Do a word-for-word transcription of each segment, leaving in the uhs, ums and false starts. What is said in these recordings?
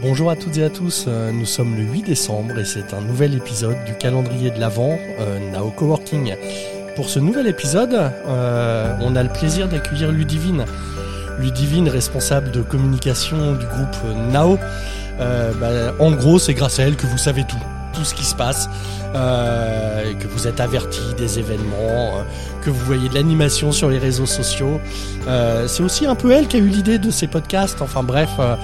Bonjour à toutes et à tous, nous sommes le huit décembre et c'est un nouvel épisode du calendrier de l'Avent euh, Nao Coworking. Pour ce nouvel épisode, euh, on a le plaisir d'accueillir Ludivine. Ludivine, responsable de communication du groupe Nao. Euh, bah, en gros, c'est grâce à elle que vous savez tout, tout ce qui se passe, euh, que vous êtes avertis des événements, euh, que vous voyez de l'animation sur les réseaux sociaux. Euh, c'est aussi un peu elle qui a eu l'idée de ces podcasts. Enfin bref, euh,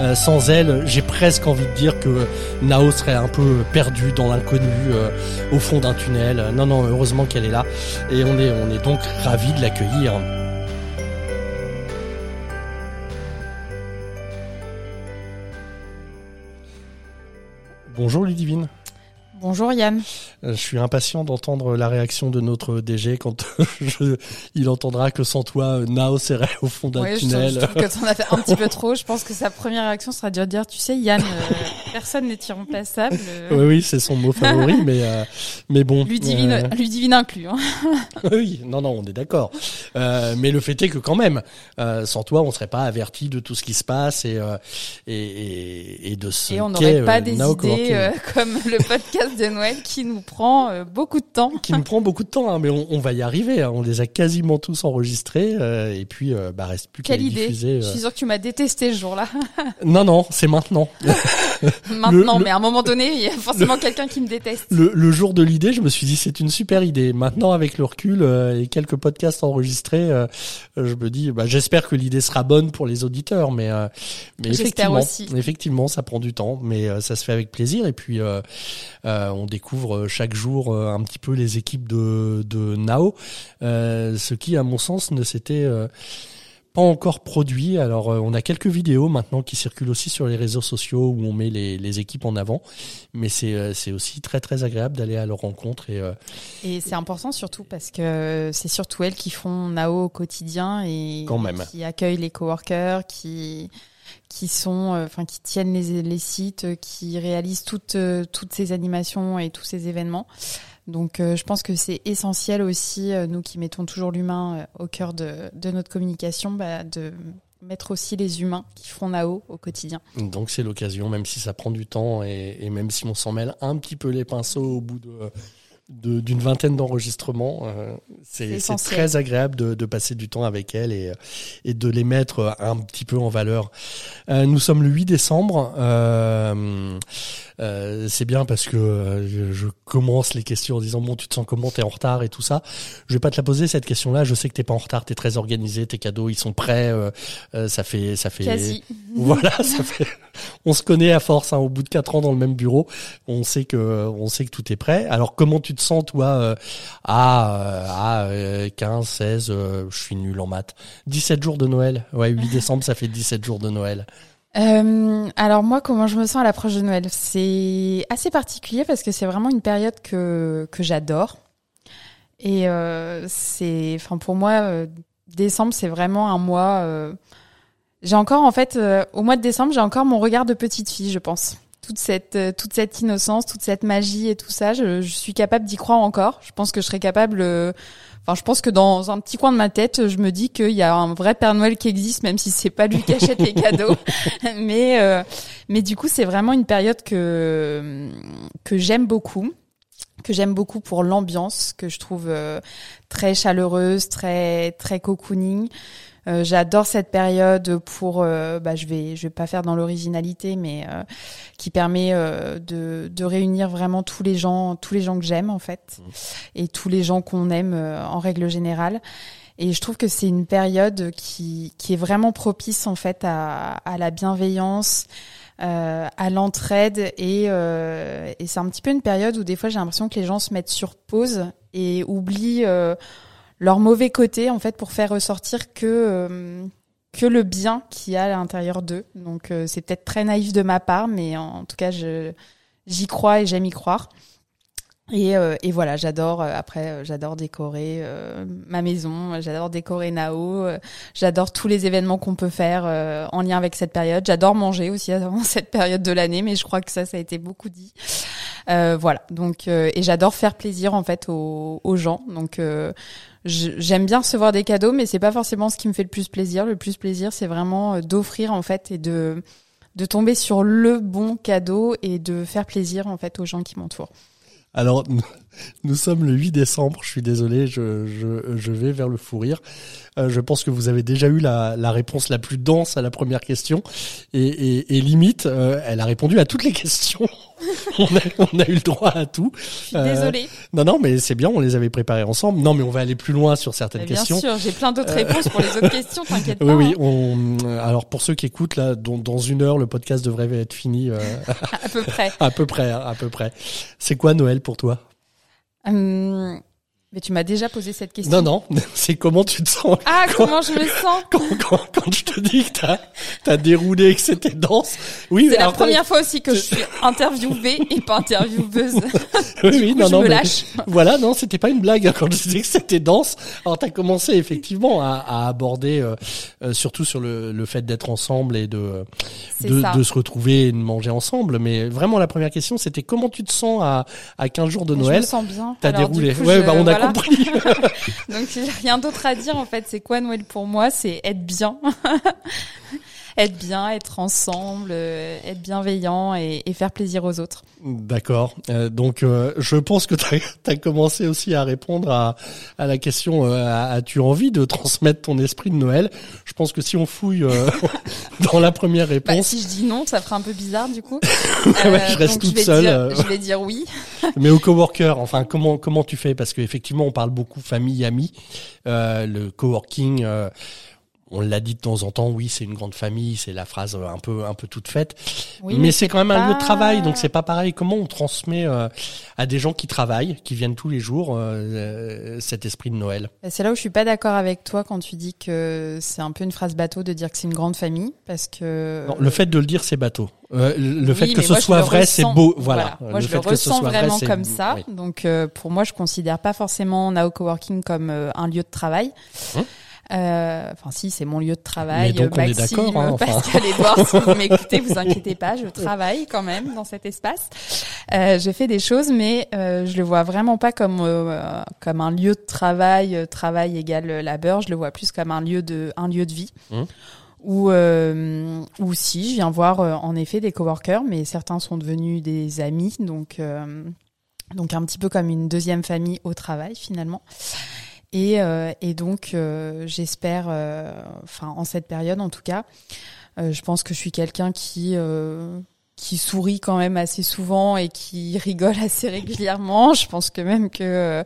euh, sans elle, j'ai presque envie de dire que Nao serait un peu perdu dans l'inconnu, euh, au fond d'un tunnel. Non, non, heureusement qu'elle est là et on est, on est donc ravis de l'accueillir. Bonjour Ludivine. Bonjour Yann. Je suis impatient d'entendre la réaction de notre D G quand je, il entendra que sans toi, Nao serait au fond d'un oui, tunnel. Je trouve, je trouve que t'en as fait un petit peu trop. Je pense que sa première réaction sera de dire, tu sais Yann, euh, personne n'est irremplaçable. Oui, oui, c'est son mot favori, mais euh, mais bon. Ludivine, euh... Ludivine inclus. Hein. Oui, non, non, on est d'accord. Euh, mais le fait est que quand même, euh, sans toi, on serait pas averti de tout ce qui se passe et euh, et et de ce. Et on n'aurait pas euh, des Nao idées euh, comme le podcast de Noël qui nous prend euh, beaucoup de temps. Qui nous prend beaucoup de temps, hein, mais on, on va y arriver. Hein, on les a quasiment tous enregistrés euh, et puis euh, bah reste plus qu'à les diffuser. Euh... Je suis sûre que tu m'as détesté ce jour-là. Non, non, c'est maintenant. Maintenant, le, mais à un moment donné, il y a forcément le, quelqu'un qui me déteste. Le, le jour de l'idée, je me suis dit c'est une super idée. Maintenant, avec le recul euh, et quelques podcasts enregistrés, euh, je me dis bah, j'espère que l'idée sera bonne pour les auditeurs, mais euh, mais effectivement, aussi. effectivement, ça prend du temps, mais euh, ça se fait avec plaisir. Et puis euh, euh, on découvre chaque jour euh, un petit peu les équipes de de Nao, euh, ce qui, à mon sens, ne s'était euh, pas encore produit. Alors euh, on a quelques vidéos maintenant qui circulent aussi sur les réseaux sociaux où on met les, les équipes en avant, mais c'est euh, c'est aussi très très agréable d'aller à leur rencontre et euh, et c'est important surtout parce que c'est surtout elles qui font Nao au quotidien et quand même. Qui accueillent les coworkers, qui qui sont enfin euh, qui tiennent les les sites, qui réalisent toutes euh, toutes ces animations et tous ces événements. Donc euh, je pense que c'est essentiel aussi, euh, nous qui mettons toujours l'humain euh, au cœur de, de notre communication, bah, de mettre aussi les humains qui font Nao au quotidien. Donc c'est l'occasion, même si ça prend du temps et, et même si on s'en mêle un petit peu les pinceaux au bout de... Euh... De, d'une vingtaine d'enregistrements, euh, c'est, c'est, c'est très agréable de, de passer du temps avec elles et, et de les mettre un petit peu en valeur. Euh, nous sommes le huit décembre, euh, euh, c'est bien parce que je, je commence les questions en disant « bon, tu te sens comment, t'es en retard et tout ça ?» Je vais pas te la poser cette question-là, je sais que t'es pas en retard, t'es très organisé, tes cadeaux ils sont prêts, euh, euh, ça fait... ça fait Quasi. Voilà, ça fait... On se connaît à force, hein, au bout de quatre ans dans le même bureau, on sait que, on sait que tout est prêt. Alors comment tu te sens toi euh, à, euh, à quinze, seize, euh, je suis nul en maths, dix-sept jours de Noël. Ouais, huit décembre, ça fait dix-sept jours de Noël. Euh, alors moi, comment je me sens à l'approche de Noël? C'est assez particulier parce que c'est vraiment une période que, que j'adore. Et euh, c'est, enfin pour moi, euh, décembre, c'est vraiment un mois... Euh, j'ai encore, en fait, euh, au mois de décembre, j'ai encore mon regard de petite fille, je pense. Toute cette, toute cette innocence, toute cette magie et tout ça, je, je suis capable d'y croire encore. Je pense que je serais capable... Euh, enfin, je pense que dans un petit coin de ma tête, je me dis qu'il y a un vrai Père Noël qui existe, même si c'est pas lui qui achète les cadeaux. Mais, euh, mais du coup, c'est vraiment une période que, que j'aime beaucoup, que j'aime beaucoup pour l'ambiance, que je trouve euh, très chaleureuse, très, très cocooning. Euh, j'adore cette période pour, euh, bah, je vais, je vais pas faire dans l'originalité, mais euh, qui permet euh, de, de réunir vraiment tous les gens, tous les gens que j'aime en fait, et tous les gens qu'on aime euh, en règle générale. Et je trouve que c'est une période qui, qui est vraiment propice en fait à, à la bienveillance, euh, à l'entraide, et, euh, et c'est un petit peu une période où des fois j'ai l'impression que les gens se mettent sur pause et oublient. Euh, leur mauvais côté en fait pour faire ressortir que euh, que le bien qu'il y a à l'intérieur d'eux. Donc euh, c'est peut-être très naïf de ma part, mais en, en tout cas je j'y crois et j'aime y croire. Et euh, et voilà, j'adore euh, après euh, j'adore décorer euh, ma maison, j'adore décorer Nao, euh, j'adore tous les événements qu'on peut faire euh, en lien avec cette période. J'adore manger aussi avant cette période de l'année, mais je crois que ça ça a été beaucoup dit. Euh, voilà, donc euh, et j'adore faire plaisir en fait aux, aux gens. Donc euh, je, j'aime bien recevoir des cadeaux, mais c'est pas forcément ce qui me fait le plus plaisir. Le plus plaisir, c'est vraiment d'offrir en fait et de de tomber sur le bon cadeau et de faire plaisir en fait aux gens qui m'entourent. Alors, nous sommes le huit décembre, je suis désolé, je, je, je vais vers le fou rire. Euh, je pense que vous avez déjà eu la, la réponse la plus dense à la première question. Et, et, et limite, euh, elle a répondu à toutes les questions. on, a, on a eu le droit à tout. Euh, Désolée. Non, non, mais c'est bien, on les avait préparés ensemble. Non, mais on va aller plus loin sur certaines bien questions. Bien sûr, j'ai plein d'autres réponses pour les autres questions, t'inquiète pas. Oui, oui. Hein. On, alors, pour ceux qui écoutent, là, dans, dans une heure, le podcast devrait être fini. Euh, à peu près. à peu près, hein, à peu près. C'est quoi Noël pour toi ? Hum, mais tu m'as déjà posé cette question. Non, non, c'est comment tu te sens. Ah, quand, comment je me sens quand, quand, quand je te dis que t'as, t'as déroulé et que c'était dense. Oui, c'est la première fois aussi que je suis interviewée et pas intervieweuse. Oui, oui, non, je non, me lâche. Voilà, non, c'était pas une blague quand je disais que c'était dense. Alors, t'as commencé effectivement à, à aborder, euh, euh, surtout sur le, le fait d'être ensemble et de, de, de se retrouver et de manger ensemble. Mais vraiment, la première question, c'était comment tu te sens à, à quinze jours de Noël. Je me sens bien. T'as alors, déroulé. Coup, ouais, je, bah, on a voilà. compris. Donc, j'ai rien d'autre à dire, en fait. C'est quoi Noël pour moi? C'est être bien. Être bien, être ensemble, être bienveillant et, et faire plaisir aux autres. D'accord. Euh, donc, euh, je pense que tu as commencé aussi à répondre à, à la question euh, « As-tu envie de transmettre ton esprit de Noël ?» Je pense que si on fouille euh, dans la première réponse... Bah, si je dis non, ça fera un peu bizarre du coup. Euh, ouais, je reste toute je seule. Dire, euh... Je vais dire oui. Mais au coworker, enfin, comment comment tu fais? Parce qu'effectivement, on parle beaucoup famille, amis, euh, le coworking... Euh, on l'a dit de temps en temps, oui, c'est une grande famille, c'est la phrase un peu un peu toute faite. Oui, mais, mais c'est quand même pas... un lieu de travail, donc c'est pas pareil. Comment on transmet euh, à des gens qui travaillent, qui viennent tous les jours, euh, cet esprit de Noël? C'est là où je suis pas d'accord avec toi quand tu dis que c'est un peu une phrase bateau de dire que c'est une grande famille, parce que... Non, le fait de le dire, c'est bateau. Euh, le oui, fait que ce moi, soit vrai, ressens... c'est beau. Voilà. voilà. Moi, le je fait le que ressens ce soit vraiment vrai, comme ça. Oui. Donc, euh, pour moi, je considère pas forcément Nao Coworking comme euh, un lieu de travail. Hum. Euh, enfin si, c'est mon lieu de travail. Donc, Maxime, hein, enfin. Pascal, Edouard, si vous m'écoutez, vous inquiétez pas, je travaille quand même dans cet espace. Euh, je fais des choses, mais euh, je le vois vraiment pas comme euh, comme un lieu de travail. Euh, travail égale labeur. Je le vois plus comme un lieu de un lieu de vie. Mmh. Ou euh, ou si je viens voir euh, en effet des coworkers, mais certains sont devenus des amis, donc euh, donc un petit peu comme une deuxième famille au travail finalement. Et, euh, et donc, euh, j'espère, euh, enfin, en cette période en tout cas, euh, je pense que je suis quelqu'un qui euh, qui sourit quand même assez souvent et qui rigole assez régulièrement. Je pense que même que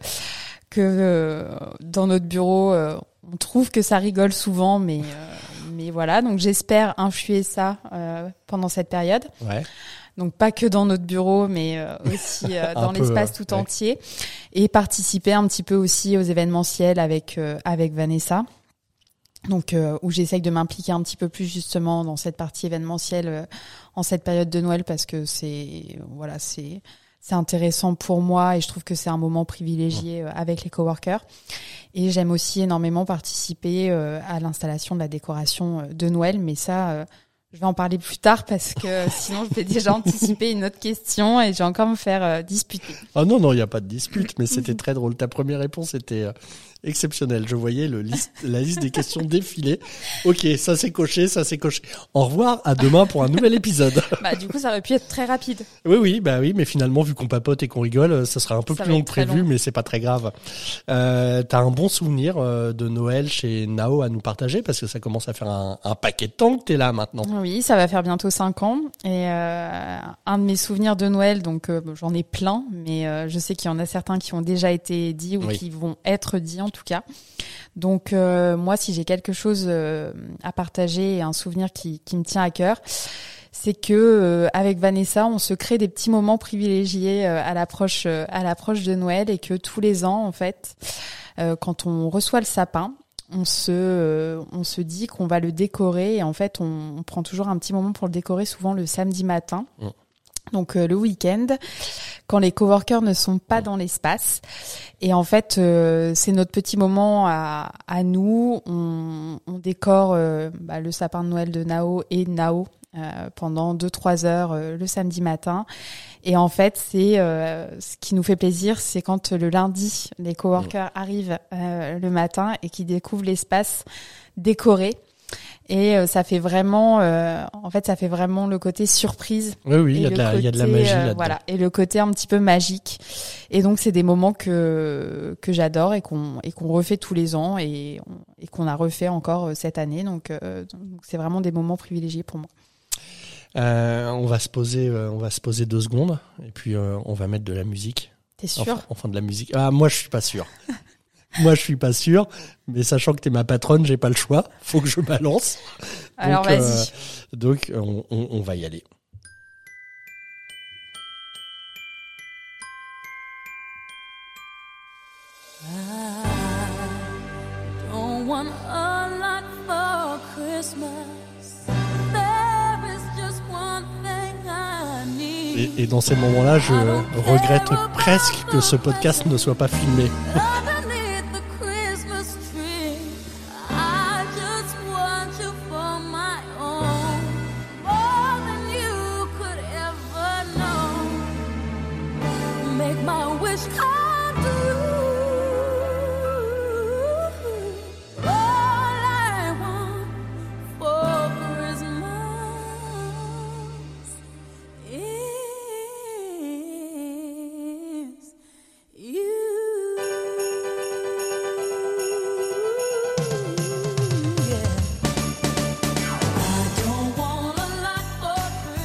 que euh, dans notre bureau, euh, on trouve que ça rigole souvent, mais euh, mais voilà. Donc, j'espère influer ça euh, pendant cette période. Ouais. Donc pas que dans notre bureau, mais euh, aussi euh, dans l'espace peu, tout ouais. entier, et participer un petit peu aussi aux événementiels avec euh, avec Vanessa. Donc euh, où j'essaye de m'impliquer un petit peu plus justement dans cette partie événementielle euh, en cette période de Noël, parce que c'est voilà c'est c'est intéressant pour moi et je trouve que c'est un moment privilégié euh, avec les coworkers. Et j'aime aussi énormément participer euh, à l'installation de la décoration euh, de Noël, mais ça. Euh, Je vais en parler plus tard parce que sinon je vais déjà anticiper une autre question et je vais encore me faire euh, disputer. Ah non, non, il n'y a pas de dispute, mais c'était très drôle. Ta première réponse était euh, exceptionnelle. Je voyais le liste, la liste des questions défiler. Ok, ça c'est coché, ça c'est coché. Au revoir, à demain pour un nouvel épisode. Bah, du coup, ça aurait pu être très rapide. Oui, oui, bah oui, mais finalement, vu qu'on papote et qu'on rigole, ça sera un peu ça plus long que prévu, long. Mais c'est pas très grave. Euh, t'as un bon souvenir euh, de Noël chez Nao à nous partager, parce que ça commence à faire un, un paquet de temps que t'es là maintenant. Oui. Oui, ça va faire bientôt cinq ans et euh, un de mes souvenirs de Noël, donc euh, j'en ai plein, mais euh, je sais qu'il y en a certains qui ont déjà été dits ou oui. qui vont être dits en tout cas. Donc euh, moi, si j'ai quelque chose euh, à partager et un souvenir qui, qui me tient à cœur, c'est que euh, avec Vanessa, on se crée des petits moments privilégiés euh, à l'approche euh, à l'approche de Noël et que tous les ans, en fait, euh, quand on reçoit le sapin, on se euh, on se dit qu'on va le décorer et en fait on, on prend toujours un petit moment pour le décorer, souvent le samedi matin. Mmh. Donc euh, le week-end, quand les coworkers ne sont pas dans l'espace. Et en fait, euh, c'est notre petit moment à, à nous. On, on décore euh, bah, le sapin de Noël de Nao et Nao euh, pendant deux trois heures euh, le samedi matin. Et en fait, c'est euh, ce qui nous fait plaisir, c'est quand le lundi, les coworkers arrivent euh, le matin et qu'ils découvrent l'espace décoré. Et euh, ça fait vraiment, euh, en fait, ça fait vraiment le côté surprise. Oui, oui, il y a de la, il y a de la magie là-dedans. Euh, voilà, et le côté un petit peu magique. Et donc, c'est des moments que que j'adore et qu'on et qu'on refait tous les ans et on, et qu'on a refait encore cette année. Donc, euh, donc, c'est vraiment des moments privilégiés pour moi. Euh, on va se poser, euh, on va se poser deux secondes et puis euh, on va mettre de la musique. T'es sûr ? Enfin, enfin de la musique. Ah, moi, je suis pas sûr. Moi, je suis pas sûr, mais sachant que t'es ma patronne, j'ai pas le choix. Faut que je balance. Alors donc, vas-y. Euh, donc, on, on, on va y aller. I don't want a lot for Christmas. There is just one thing I need. Et, et dans ces moments-là, je regrette presque que ce podcast ne soit pas filmé.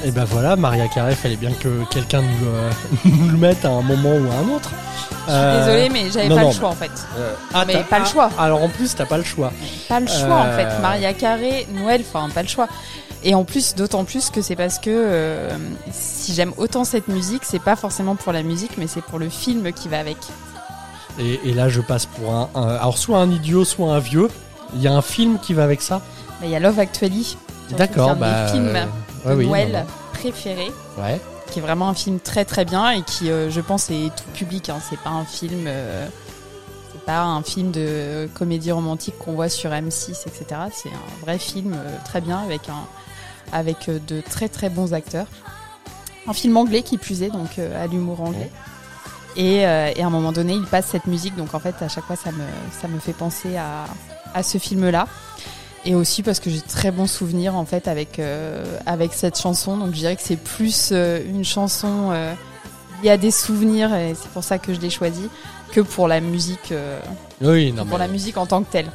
Et ben voilà, Mariah Carey, fallait bien que quelqu'un nous, euh, nous le mette à un moment ou à un autre. Euh, je suis désolée, mais j'avais non, pas non, le choix en fait. Euh, ah, mais pas ah, le choix. Alors en plus, t'as pas le choix. Pas le choix euh... en fait. Mariah Carey, Noël, enfin pas le choix. Et en plus, d'autant plus que c'est parce que euh, si j'aime autant cette musique, c'est pas forcément pour la musique, mais c'est pour le film qui va avec. Et, et là, je passe pour un, un, alors soit un idiot, soit un vieux. Il y a un film qui va avec ça. Il bah, y a Love Actually. D'accord. Bah. De ouais, Noël oui, non, non. préféré, ouais. qui est vraiment un film très très bien et qui, euh, je pense, est tout public. Hein. C'est pas un film, euh, c'est pas un film de comédie romantique qu'on voit sur M six, et cetera. C'est un vrai film euh, très bien avec un, avec euh, de très très bons acteurs. Un film anglais qui plus est, donc euh, à l'humour anglais. Ouais. Et, euh, et à un moment donné, il passe cette musique, donc en fait, à chaque fois, ça me ça me fait penser à à ce film-là. Et aussi parce que j'ai de très bons souvenirs en fait avec euh, avec cette chanson, donc je dirais que c'est plus euh, une chanson euh, liée à des souvenirs et c'est pour ça que je l'ai choisie que pour la musique euh, oui, non, pour mais... la musique en tant que telle.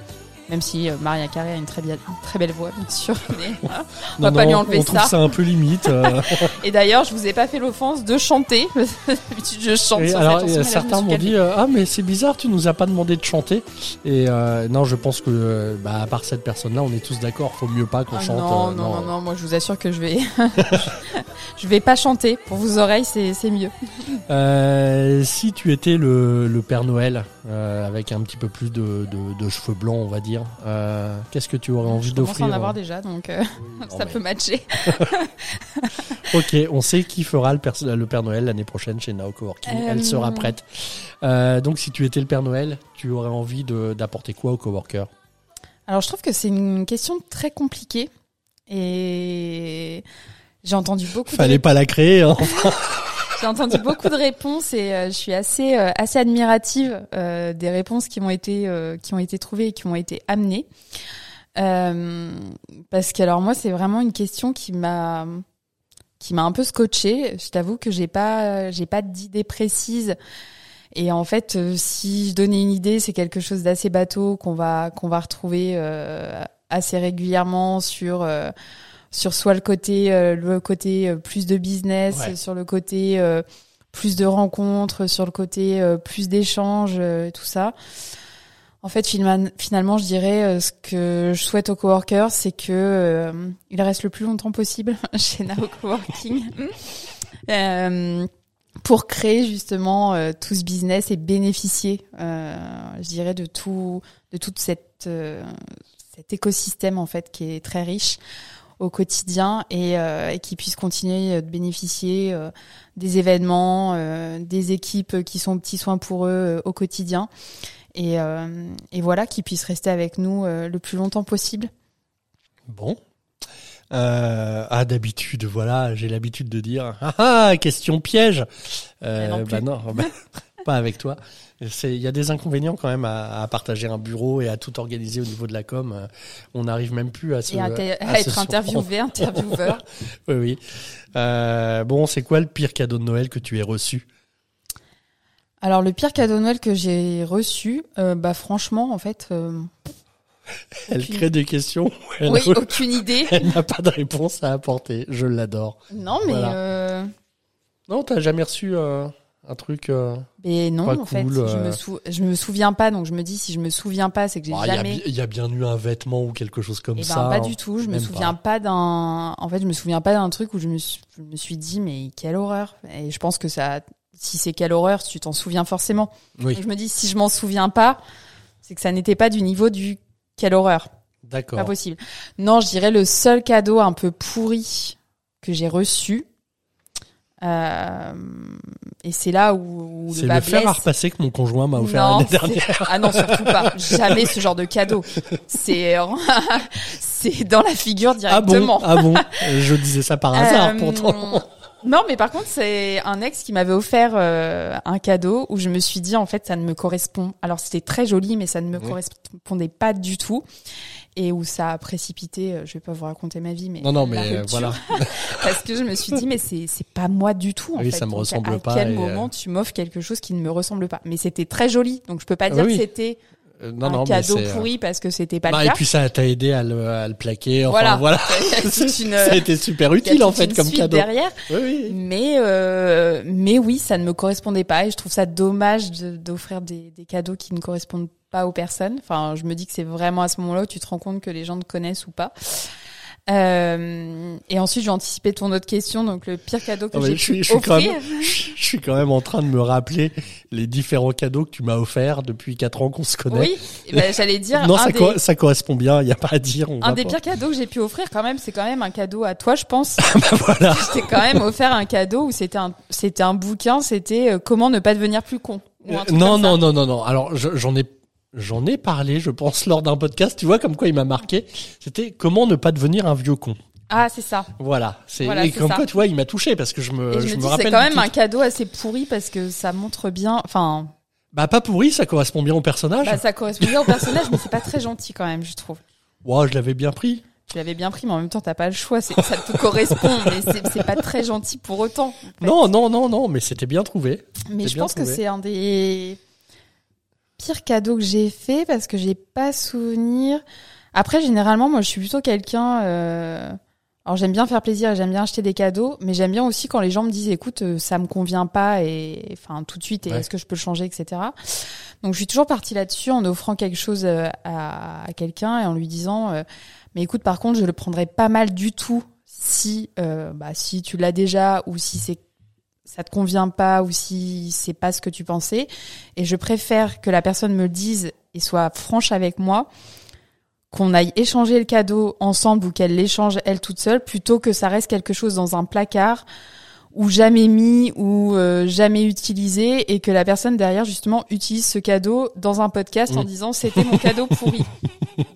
Même si euh, Mariah Carey a une très belle très belle voix bien sûr, mais on va non, pas non, lui enlever on ça. On trouve ça un peu limite. Euh... et d'ailleurs, je vous ai pas fait l'offense de chanter. D'habitude, je chante. Et sur alors, cette chanson, et certains là, m'ont dit euh, ah mais c'est bizarre, tu nous as pas demandé de chanter. Et euh, non, je pense que euh, bah à part cette personne-là, on est tous d'accord, faut mieux pas qu'on ah, chante. Non, euh, non non non non, moi je vous assure que je vais je vais pas chanter. Pour vos oreilles, c'est c'est mieux. Euh, si tu étais le le Père Noël euh, avec un petit peu plus de de, de cheveux blancs, on va dire. Euh, qu'est-ce que tu aurais envie je d'offrir? Je commence à en avoir déjà, donc euh, oui, ça mais... peut matcher. Ok, on sait qui fera le, pers- le Père Noël l'année prochaine chez Nao Coworking. Euh... Elle sera prête. Euh, donc, si tu étais le Père Noël, tu aurais envie de, d'apporter quoi aux coworkers? Alors, je trouve que c'est une question très compliquée et j'ai entendu beaucoup. Fallait de... pas la créer. Hein, enfin. J'ai entendu beaucoup de réponses et euh, je suis assez euh, assez admirative euh, des réponses qui ont été euh, qui ont été trouvées et qui ont été amenées euh, parce que alors moi c'est vraiment une question qui m'a qui m'a un peu scotchée. Je t'avoue que j'ai pas j'ai pas d'idée précise et en fait euh, si je donnais une idée c'est quelque chose d'assez bateau qu'on va qu'on va retrouver euh, assez régulièrement sur euh, sur soit le côté euh, le côté euh, plus de business, ouais. sur le côté euh, plus de rencontres, sur le côté euh, plus d'échanges, euh, tout ça. En fait, finalement, je dirais euh, ce que je souhaite aux coworkers, c'est que euh, ils restent le plus longtemps possible chez Nao Coworking euh, pour créer justement euh, tout ce business et bénéficier, euh, je dirais, de tout de toute cette euh, cet écosystème en fait qui est très riche au quotidien et, euh, et qui puissent continuer de bénéficier euh, des événements, euh, des équipes qui sont petits soins pour eux euh, au quotidien et, euh, et voilà, qu'ils puissent rester avec nous euh, le plus longtemps possible. Bon. Euh, ah, d'habitude, voilà, j'ai l'habitude de dire ah ah, question piège. Euh, non bah non. Bah, pas avec toi. Il y a des inconvénients quand même à, à partager un bureau et à tout organiser au niveau de la com. On n'arrive même plus à se... Et à, t- à, à être interviewé, intervieweur. Oui, oui. Euh, bon, c'est quoi le pire cadeau de Noël que tu aies reçu ? Alors, le pire cadeau de Noël que j'ai reçu, euh, bah franchement, en fait... Euh... Elle aucune... crée des questions. Elle oui, a... aucune idée. Elle n'a pas de réponse à apporter. Je l'adore. Non, mais... Voilà. Euh... Non, t'as jamais reçu euh, un truc euh, mais non, pas en cool, fait. Euh... Je, me sou... je me souviens pas, donc je me dis si je me souviens pas, c'est que j'ai oh, jamais... Il y, y a bien eu un vêtement ou quelque chose comme eh ça. Ben, pas du tout. Je me souviens pas. pas d'un... En fait, je me souviens pas d'un truc où je me suis, je me suis dit, mais quelle horreur. Et je pense que ça... Si c'est quelle horreur, tu t'en souviens forcément. Oui. Et je me dis, si je m'en souviens pas, c'est que ça n'était pas du niveau du... Quelle horreur. D'accord. Pas possible. Non, je dirais le seul cadeau un peu pourri que j'ai reçu. Euh, et c'est là où, où le bas blesse. C'est le fer à repasser que mon conjoint m'a offert non, l'année dernière. Ah non, surtout pas. Jamais ce genre de cadeau. C'est, c'est dans la figure directement. Ah bon, ah bon. Je disais ça par hasard euh, pourtant. Non, mais par contre, c'est un ex qui m'avait offert euh, un cadeau où je me suis dit, en fait, ça ne me correspond. Alors, c'était très joli, mais ça ne me oui. correspondait pas du tout. Et où ça a précipité, je vais pas vous raconter ma vie, mais non, non, mais rupture, voilà. Parce que je me suis dit, mais c'est c'est pas moi du tout. En oui, fait. Ça me donc, ressemble à pas. À quel moment euh... tu m'offres quelque chose qui ne me ressemble pas ? Mais c'était très joli, donc je peux pas dire oui. que c'était. Non, un non, cadeau mais c'est... pourri parce que c'était pas bah, le cas. Et puis ça t'a aidé à le, à le plaquer. Enfin, voilà. voilà. Une... Ça a été super utile en fait une comme suite cadeau. Derrière. Oui, oui. Mais euh, mais oui, ça ne me correspondait pas et je trouve ça dommage de, d'offrir des, des cadeaux qui ne correspondent pas aux personnes. Enfin, je me dis que c'est vraiment à ce moment-là où tu te rends compte que les gens te connaissent ou pas. Euh, et ensuite, j'ai anticipé ton autre question, donc le pire cadeau que ah j'ai je suis, pu je suis offrir. Quand même, je suis quand même en train de me rappeler les différents cadeaux que tu m'as offerts depuis quatre ans qu'on se connaît. Oui, ben, j'allais dire. Non, un ça, des... co- ça correspond bien, il n'y a pas à dire. On un des pas. pires cadeaux que j'ai pu offrir, quand même, c'est quand même un cadeau à toi, je pense. Ben voilà. Je t'ai quand même offert un cadeau où c'était un, c'était un bouquin, c'était euh, Comment ne pas devenir plus con. Ou un truc non, comme non, ça. non, non, non. Alors, je, j'en ai. J'en ai parlé, je pense, lors d'un podcast. Tu vois, comme quoi il m'a marqué. C'était comment ne pas devenir un vieux con. Ah, c'est ça. Voilà. C'est, voilà, et c'est comme ça. Quoi, tu vois, il m'a touché parce que je me, et je, je me, me rappelle. C'est quand même titre. Un cadeau assez pourri parce que ça montre bien, enfin. Bah, pas pourri, ça correspond bien au personnage. Bah, ça correspond bien au personnage, mais c'est pas très gentil quand même, je trouve. Ouah, je l'avais bien pris. Tu l'avais bien pris, mais en même temps, t'as pas le choix. C'est, ça te correspond, mais c'est, c'est pas très gentil pour autant. En fait. Non, non, non, non, mais c'était bien trouvé. Mais c'était je pense trouvé. que c'est un des. Pire cadeau que j'ai fait parce que j'ai pas souvenir. Après, généralement, moi, je suis plutôt quelqu'un. Euh... Alors, j'aime bien faire plaisir et j'aime bien acheter des cadeaux, mais j'aime bien aussi quand les gens me disent, écoute, ça me convient pas et enfin tout de suite et ouais. est-ce que je peux le changer, et cetera. Donc, je suis toujours partie là-dessus en offrant quelque chose à, à quelqu'un et en lui disant, euh... mais écoute, par contre, je le prendrais pas mal du tout si, euh, bah, si tu l'as déjà ou si c'est ça te convient pas ou si c'est pas ce que tu pensais. Et je préfère que la personne me le dise et soit franche avec moi, qu'on aille échanger le cadeau ensemble ou qu'elle l'échange elle toute seule, plutôt que ça reste quelque chose dans un placard ou jamais mis ou euh, jamais utilisé et que la personne derrière justement utilise ce cadeau dans un podcast oui. en disant c'était mon cadeau pourri.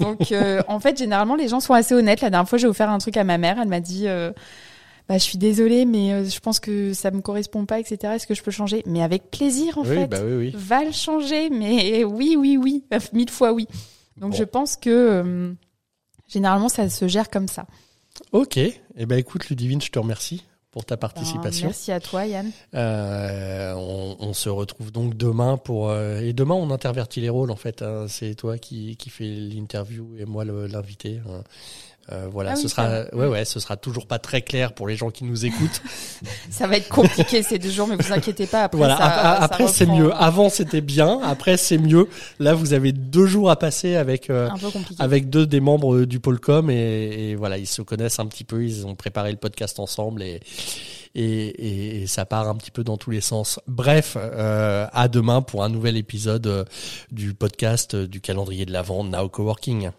Donc euh, en fait généralement les gens sont assez honnêtes. La dernière fois j'ai offert un truc à ma mère, elle m'a dit... Euh, Bah, je suis désolée, mais je pense que ça me correspond pas, et cetera. Est-ce que je peux changer ? Mais avec plaisir, en oui, fait. Bah oui, oui. Va le changer, mais oui, oui, oui, mille fois oui. Donc, bon. Je pense que euh, généralement, ça se gère comme ça. Ok. Eh ben, écoute, Ludivine, je te remercie pour ta participation. Ben, merci à toi, Yann. Euh, on, on se retrouve donc demain pour euh, et demain, on intervertit les rôles, en fait. Hein. C'est toi qui qui fait l'interview et moi le, l'invité. Hein. Euh, voilà, ah oui, ce sera, ouais, ouais, ce sera toujours pas très clair pour les gens qui nous écoutent. Ça va être compliqué ces deux jours, mais vous inquiétez pas. Après, voilà, ça, a, après, ça c'est mieux. Avant, c'était bien. Après, c'est mieux. Là, vous avez deux jours à passer avec, euh, avec deux des membres du pôle com et, et voilà, ils se connaissent un petit peu. Ils ont préparé le podcast ensemble et, et, et, et ça part un petit peu dans tous les sens. Bref, euh, à demain pour un nouvel épisode euh, du podcast euh, du calendrier de l'Avent Nao Coworking.